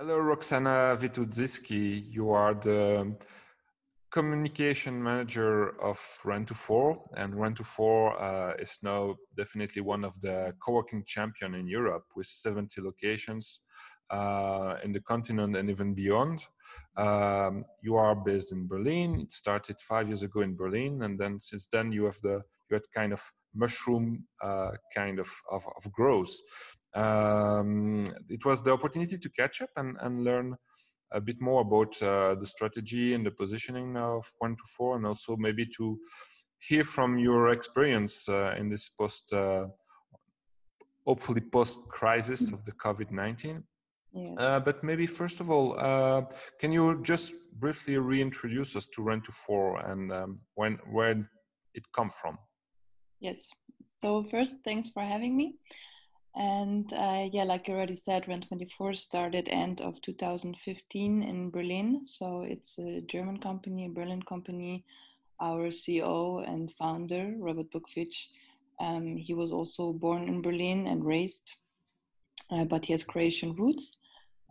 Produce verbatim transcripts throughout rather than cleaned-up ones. Hello, Roxana Vituzisky. You are the communication manager of rent four, and rent four uh, is now definitely one of the coworking champion in Europe, with seventy locations uh, in the continent and even beyond. Um, you are based in Berlin. It started five years ago in Berlin, and then since then you have the you had kind of mushroom uh, kind of of, of growth. Um, it was the opportunity to catch up and, and learn a bit more about uh, the strategy and the positioning now of rent four, and also maybe to hear from your experience uh, in this post, uh, hopefully post-crisis of the COVID nineteen. Yeah. Uh, but maybe first of all, uh, can you just briefly reintroduce us to rent four and um, when where it come from? Yes. So first, thanks for having me. And uh, yeah, like you already said, rent four started end of two thousand fifteen in Berlin. So it's a German company, a Berlin company. Our C E O and founder, Robert Bukvich, um, he was also born in Berlin and raised, uh, but he has Croatian roots.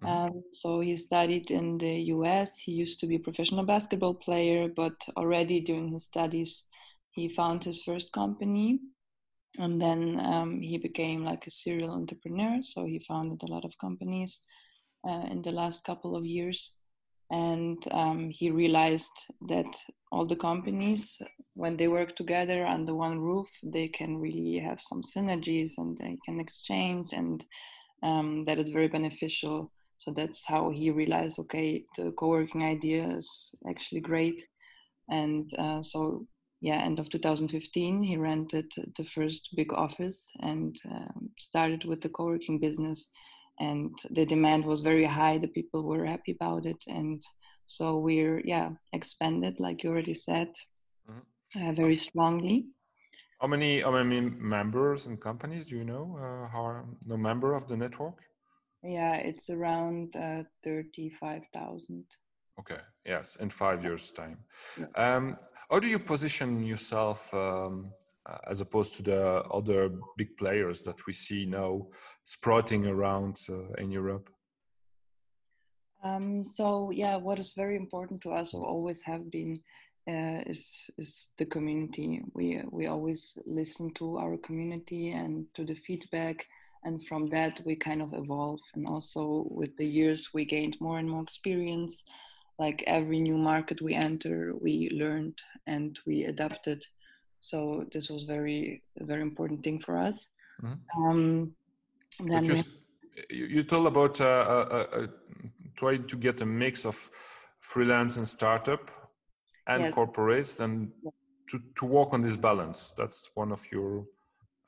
Um, so he studied in the U S. He used to be a professional basketball player, but already during his studies, he found his first company. And then um, he became like a serial entrepreneur. So he founded a lot of companies uh, in the last couple of years. And um, he realized that all the companies, when they work together under one roof, they can really have some synergies and they can exchange, and um, that is very beneficial. So that's how he realized, okay, the co-working idea is actually great. And uh, so Yeah, end of two thousand fifteen, he rented the first big office and um, started with the coworking business. And the demand was very high. The people were happy about it. And so we're, yeah, expanded, like you already said, mm-hmm. uh, very strongly. How many, how many members and companies do you know? Uh, how are the member of the network? Yeah, it's around uh, thirty-five thousand. Okay. Yes. In five years' time. Um, how do you position yourself um, as opposed to the other big players that we see now sprouting around uh, in Europe? Um, so, yeah, what is very important to us, or always have been, uh, is, is the community. We, we always listen to our community and to the feedback. And from that, we kind of evolve. And also with the years, we gained more and more experience. Like every new market we enter, we learned and we adapted. So this was very, very important thing for us. Mm-hmm. um, then you, you told about uh, uh, uh, trying to get a mix of freelance and startup and yes. corporates, and to, to work on this balance. That's one of your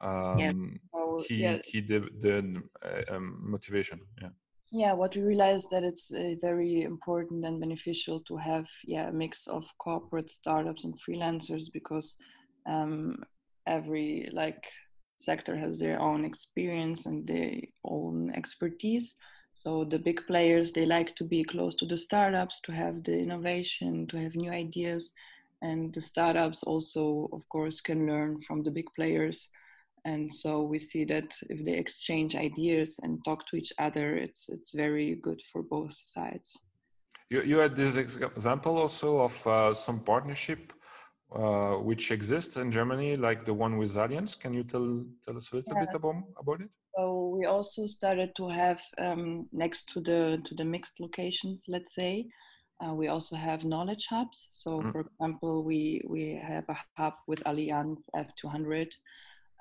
um, yeah. so, key, yeah. key de- de- uh, um, motivation. Yeah. Yeah, what we realized that it's uh, very important and beneficial to have yeah, a mix of corporate startups and freelancers, because um, every like sector has their own experience and their own expertise. So the big players, they like to be close to the startups, to have the innovation, to have new ideas. And the startups also, of course, can learn from the big players. And so we see that if they exchange ideas and talk to each other, it's it's very good for both sides. You you had this example also of uh, some partnership uh, which exists in Germany, like the one with Allianz. Can you tell tell us a little yeah. bit about, about it? So we also started to have um, next to the to the mixed locations, let's say, uh, we also have knowledge hubs. So mm. for example, we we have a hub with Allianz F two hundred.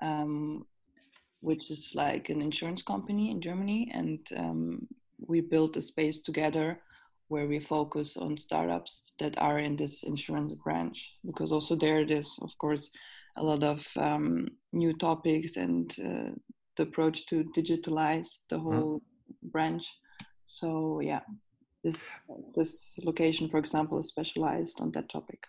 Um, which is like an insurance company in Germany. And um, we built a space together where we focus on startups that are in this insurance branch, because also there there's, of course, a lot of um, new topics and uh, the approach to digitalize the whole mm-hmm. branch. So yeah, this this location, for example, is specialized on that topic.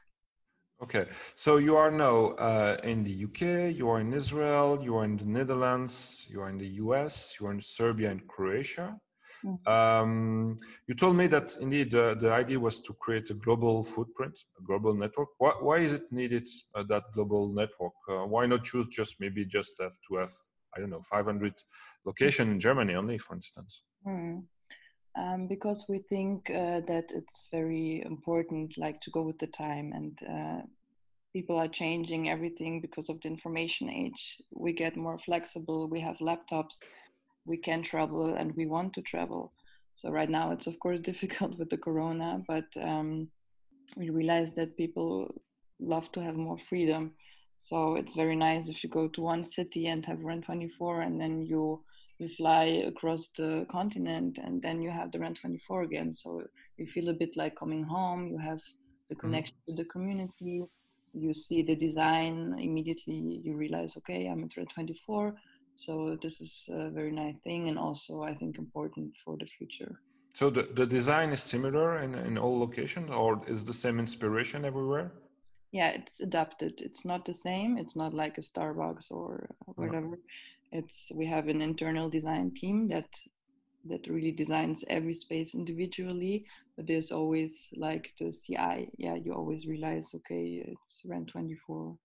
Okay, so you are now uh, in the U K, you are in Israel, you are in the Netherlands, you are in the U S, you are in Serbia and Croatia. Mm-hmm. Um, you told me that indeed uh, the idea was to create a global footprint, a global network. Why, why is it needed, uh, that global network? Uh, why not choose just maybe just have to have, I don't know, five hundred locations in Germany only, for instance? Mm-hmm. um, because we think uh, that it's very important, like, to go with the time, and uh, people are changing everything because of the information age. We get more flexible, we have laptops, we can travel, and we want to travel. So right now it's of course difficult with the corona, but um, we realize that people love to have more freedom. So it's very nice if you go to one city and have RENT twenty-four, and then you you fly across the continent, and then you have the RENT twenty-four again. So you feel a bit like coming home. You have the connection mm-hmm. to the community. You see the design immediately. You realize, okay, I'm at RENT twenty-four. So this is a very nice thing, and also I think important for the future. So the, the design is similar in, in all locations, or is the same inspiration everywhere? Yeah, it's adapted. It's not the same. It's not like a Starbucks or whatever. No. It's we have an internal design team that that really designs every space individually, but there's always like the C I. Yeah, you always realize, okay, it's RENT twenty-four.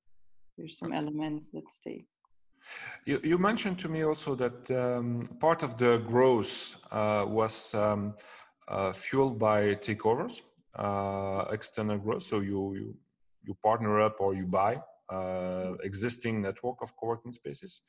There's some okay. elements that stay. You, you mentioned to me also that um, part of the growth uh, was um, uh, fueled by takeovers, uh, external growth. So you, you you partner up or you buy uh, existing network of co-working spaces.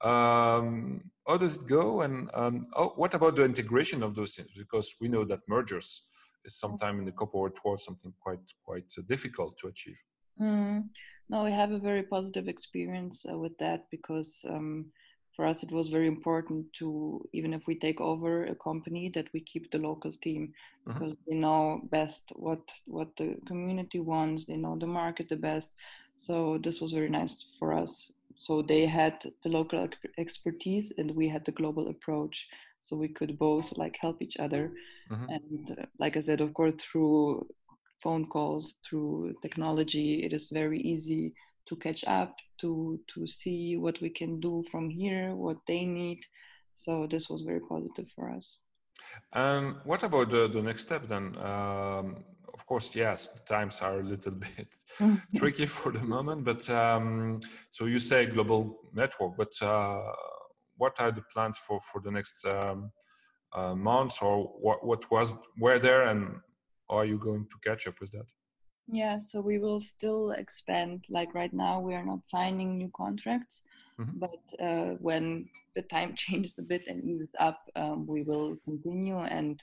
Um, how does it go? And um, oh, what about the integration of those things? Because we know that mergers is sometimes in the corporate world something quite quite uh, difficult to achieve. Mm. No, we have a very positive experience uh, with that, because um, for us it was very important to, even if we take over a company, that we keep the local team, because mm-hmm. they know best what what the community wants, they know the market the best. So this was very nice for us. So they had the local expertise and we had the global approach, so we could both like help each other. Mm-hmm. And uh, like I said, of course, through phone calls, through technology, it is very easy to catch up, to to see what we can do from here, what they need. So this was very positive for us. Um, what about the, the next step then? Um, of course, yes, the times are a little bit tricky for the moment, but um, so you say global network, but uh, what are the plans for, for the next um, uh, months, or what, what was were there, and are you going to catch up with that? Yeah, so we will still expand. Like right now, we are not signing new contracts, mm-hmm. but uh, when the time changes a bit and eases up, um, we will continue. And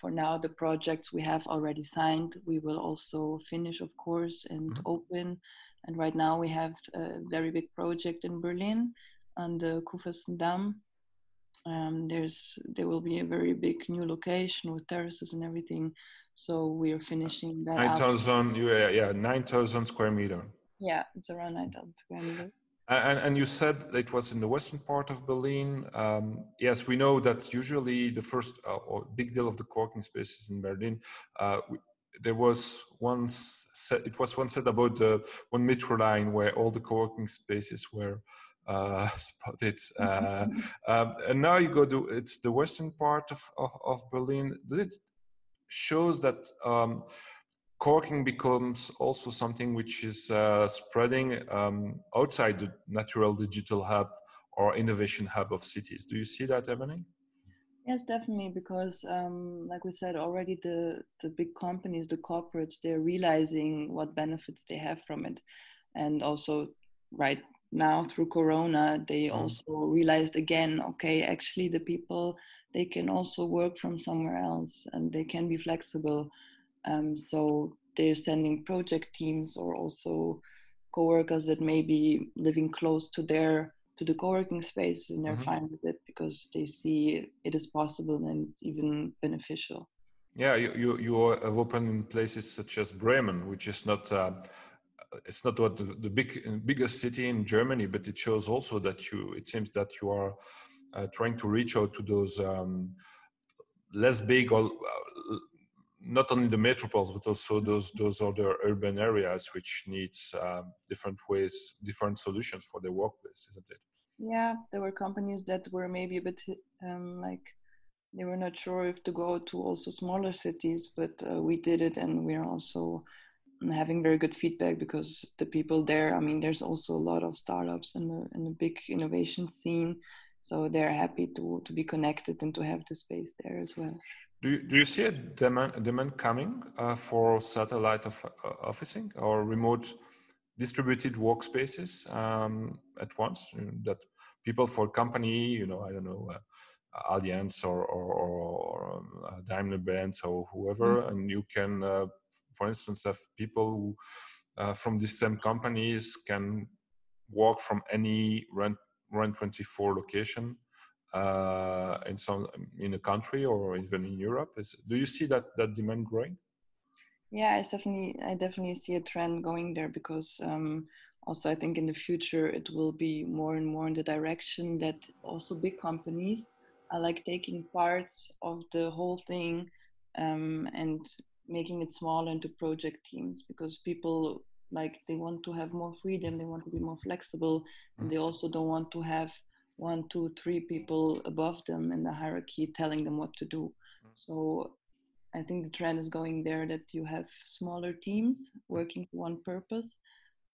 for now, the projects we have already signed, we will also finish, of course, and mm-hmm. open. And right now, we have a very big project in Berlin on the Kurfürstendamm. Um, there's there will be a very big new location with terraces and everything. So we are finishing that. nine thousand, yeah, yeah, nine thousand square meter. Yeah, it's around nine thousand square meter. And, and you said it was in the western part of Berlin. Um, yes, we know that usually the first uh, or big deal of the co-working spaces in Berlin, uh, we, there was one set, it was one said about the one metro line where all the co-working spaces were uh, spotted. Uh, um, and now you go to, it's the western part of, of, of Berlin. Does it shows that um, co-working becomes also something which is uh, spreading um, outside the natural digital hub or innovation hub of cities? Do you see that happening? Yes, definitely, because um, like we said already, the, the big companies, the corporates, they're realizing what benefits they have from it. And also right now through Corona, they mm. also realized again, okay, actually the people, they can also work from somewhere else and they can be flexible. Um, so they're sending project teams or also co-workers that may be living close to their to the co-working space, and they're mm-hmm. fine with it because they see it is possible and it's even beneficial. Yeah, you you, you have opened in places such as Bremen, which is not uh, it's not what the, the big biggest city in Germany, but it shows also that you it seems that you are Uh, trying to reach out to those um, less big, or uh, not only the metropoles, but also those those other urban areas which needs uh, different ways, different solutions for their workplace, isn't it? Yeah, there were companies that were maybe a bit um, like they were not sure if to go to also smaller cities, but uh, we did it, and we are also having very good feedback because the people there. I mean, there's also a lot of startups and the, and the big innovation scene. So they're happy to, to be connected and to have the space there as well. Do you, do you see a demand, demand coming uh, for satellite of, uh, officing or remote distributed workspaces um, at once, you know, that people for company, you know, I don't know, uh, Allianz or, or, or uh, Daimler Benz or whoever, mm-hmm. and you can, uh, for instance, have people who, uh, from these same companies can work from any Rent twenty-four location uh, in some in a country or even in Europe. Is, do you see that that demand growing? Yeah, I definitely I definitely see a trend going there, because um, also I think in the future it will be more and more in the direction that also big companies are like taking parts of the whole thing um, and making it smaller into project teams, because people, like, they want to have more freedom, they want to be more flexible, and they also don't want to have one, two, three people above them in the hierarchy telling them what to do. So I think the trend is going there that you have smaller teams working for one purpose,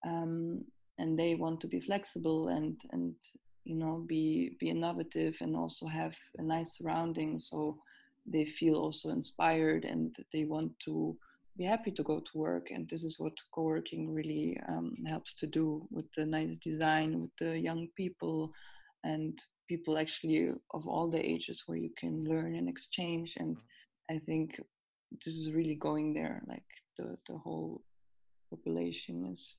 um, and they want to be flexible and, and you know, be, be innovative and also have a nice surrounding, so they feel also inspired and they want to be happy to go to work. And this is what co-working really um, helps to do, with the nice design, with the young people and people actually of all the ages where you can learn and exchange. And I think this is really going there, like the, the whole population is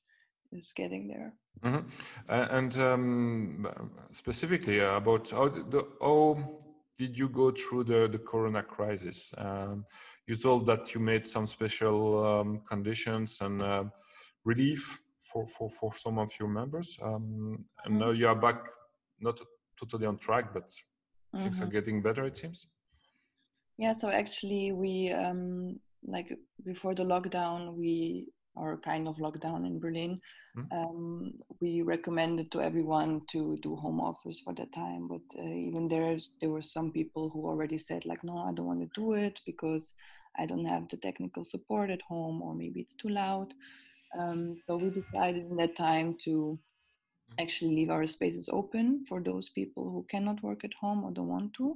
is getting there. Mm-hmm. uh, and um, specifically about how, the, how did you go through the, the corona crisis? Um, You told that you made some special um, conditions and uh, relief for, for, for some of your members. Um, and now you are back, not totally on track, but mm-hmm. things are getting better, it seems. Yeah, so actually we, um, like before the lockdown, we are kind of locked down in Berlin. Mm-hmm. Um, we recommended to everyone to do home office for that time. But uh, even there's, there were some people who already said, like, no, I don't want to do it because I don't have the technical support at home, or maybe it's too loud. Um, so we decided in that time to actually leave our spaces open for those people who cannot work at home or don't want to.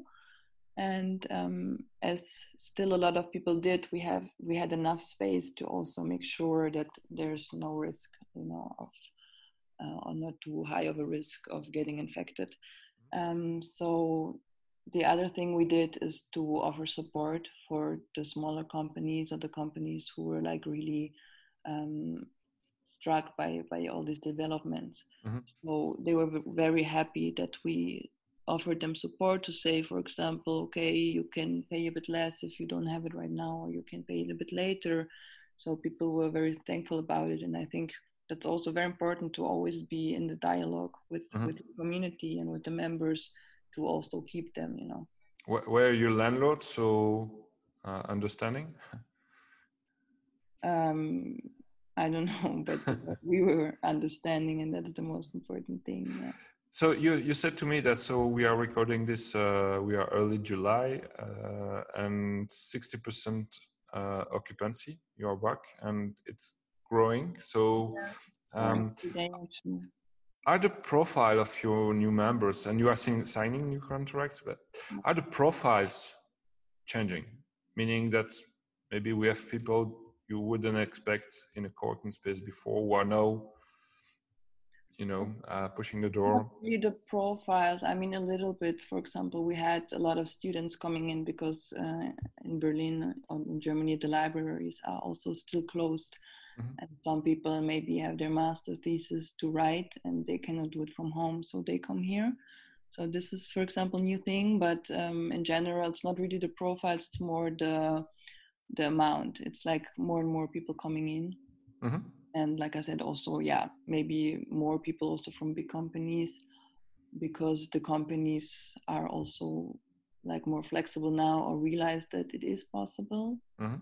And um, as still a lot of people did, we have we had enough space to also make sure that there's no risk, you know, of uh, or not too high of a risk of getting infected. Um, so the other thing we did is to offer support for the smaller companies or the companies who were like really um, struck by by all these developments. Mm-hmm. So they were very happy that we offered them support to say, for example, okay, you can pay a bit less if you don't have it right now, or you can pay it a bit later. So people were very thankful about it. And I think that's also very important, to always be in the dialogue with, mm-hmm. with the community and with the members, to also keep them, you know. Were your landlords so uh, understanding? Um, I don't know, but we were understanding, and that's the most important thing. Yeah. So you, you said to me that, so we are recording this, uh, we are early July, uh, and sixty percent uh, occupancy, you are back, and it's growing. So um, are the profile of your new members, and you are seeing, signing new contracts, but are the profiles changing? Meaning that maybe we have people you wouldn't expect in a co-working space before, who are now, you know, uh, pushing the door? The profiles, I mean, a little bit. For example, we had a lot of students coming in, because uh, in Berlin, um, in Germany, the libraries are also still closed. Mm-hmm. And some people maybe have their master thesis to write and they cannot do it from home, so they come here. So this is, for example, a new thing, but um, in general, it's not really the profiles, it's more the, the amount. It's like more and more people coming in. Mm-hmm. And like I said, also, yeah, maybe more people also from big companies, because the companies are also like more flexible now, or realize that it is possible. Mm-hmm.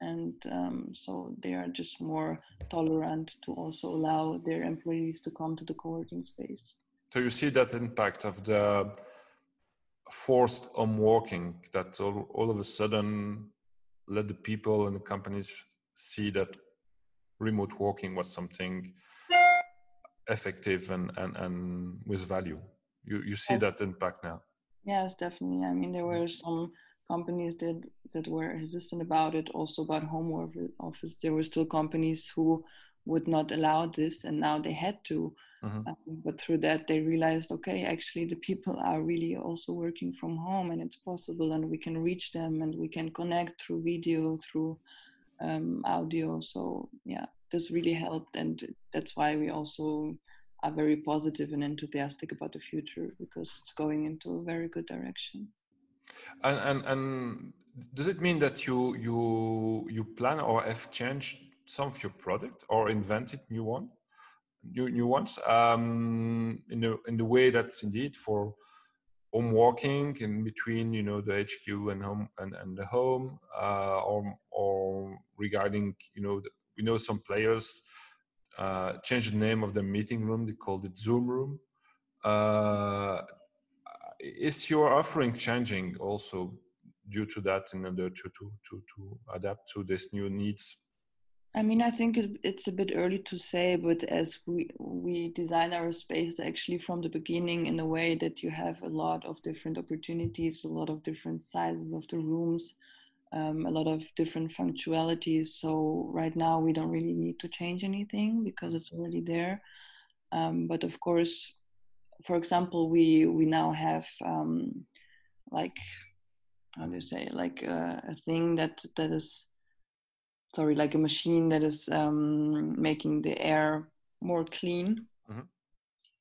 And um, so they are just more tolerant to also allow their employees to come to the co-working space. So you see that impact of the forced home working, that all, all of a sudden let the people and the companies see that remote working was something effective and, and, and with value. You you see that impact now? Yes, definitely. I mean, there were some companies that, that were resistant about it, also about home office. There were still companies who would not allow this, and now they had to. Mm-hmm. Um, but through that, they realized, okay, actually, the people are really also working from home, and it's possible, and we can reach them, and we can connect through video, through um, audio. So yeah, this really helped, and that's why we also are very positive and enthusiastic about the future, because it's going into a very good direction. And and, and does it mean that you you you plan or have changed some of your product or invented new one? New, new ones um, in the in the way that's indeed for home working in between, you know, the H Q and home and, and the home, uh, or or regarding, you know, the, we know some players uh, changed the name of the meeting room; they called it Zoom room. Uh, is your offering changing also due to that, in order to to to to adapt to these new needs? I mean, I think it, it's a bit early to say, but as we we design our space actually from the beginning in a way that you have a lot of different opportunities, a lot of different sizes of the rooms, um, a lot of different functionalities. So right now we don't really need to change anything because it's already there. Um, but of course, for example, we we now have um, like, how do you say, like uh, a thing that that is. Sorry, like a machine that is um, making the air more clean. Mm-hmm.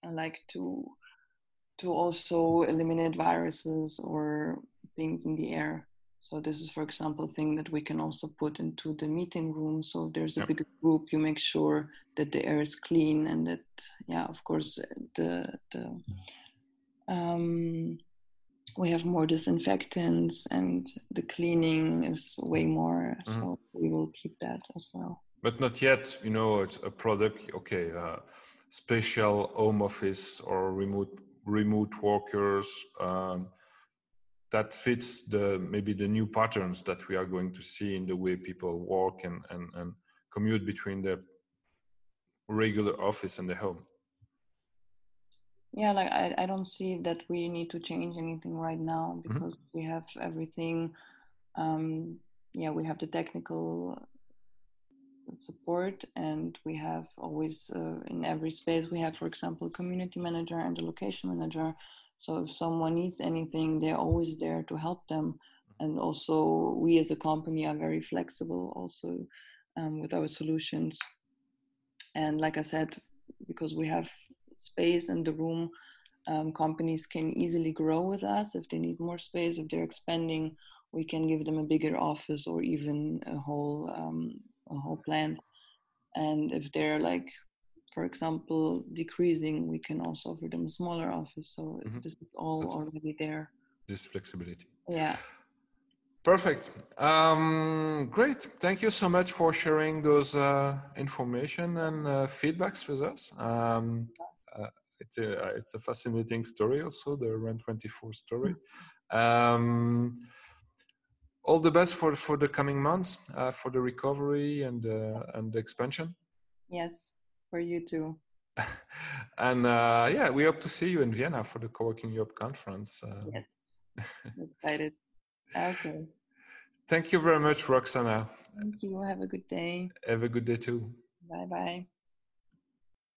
I like to to also eliminate viruses or things in the air. So this is, for example, a thing that we can also put into the meeting room. So there's a yep. bigger group. You make sure that the air is clean and that, yeah, of course, the the um, we have more disinfectants and the cleaning is way more. Mm-hmm. So we will keep that as well. But not yet, you know, it's a product, okay, uh, special home office or remote remote workers um, that fits the maybe the new patterns that we are going to see in the way people work and, and, and commute between the regular office and the home. Yeah, like I, I don't see that we need to change anything right now because mm-hmm. we have everything. Um, yeah, we have the technical support, and we have always uh, in every space we have, for example, a community manager and a location manager. So if someone needs anything, they're always there to help them. And also, we as a company are very flexible also um, with our solutions. And like I said, because we have space in the room, um, companies can easily grow with us. If they need more space, if they're expanding, we can give them a bigger office or even a whole um, a whole plant. And if they're, like, for example, decreasing, we can also offer them a smaller office. So mm-hmm. this is all That's already there. This flexibility. Yeah. Perfect. Um, great. Thank you so much for sharing those uh, information and uh, feedbacks with us. Um, Uh, it's, a, it's a fascinating story also, the Rent twenty-four story. Um, all the best for, for the coming months, uh, for the recovery and, uh, and the expansion. Yes, for you too. and uh, yeah, we hope to see you in Vienna for the Coworking Europe Conference. Uh, yes, I'm excited. Okay. Thank you very much, Roxana. Thank you. Have a good day. Have a good day too. Bye-bye.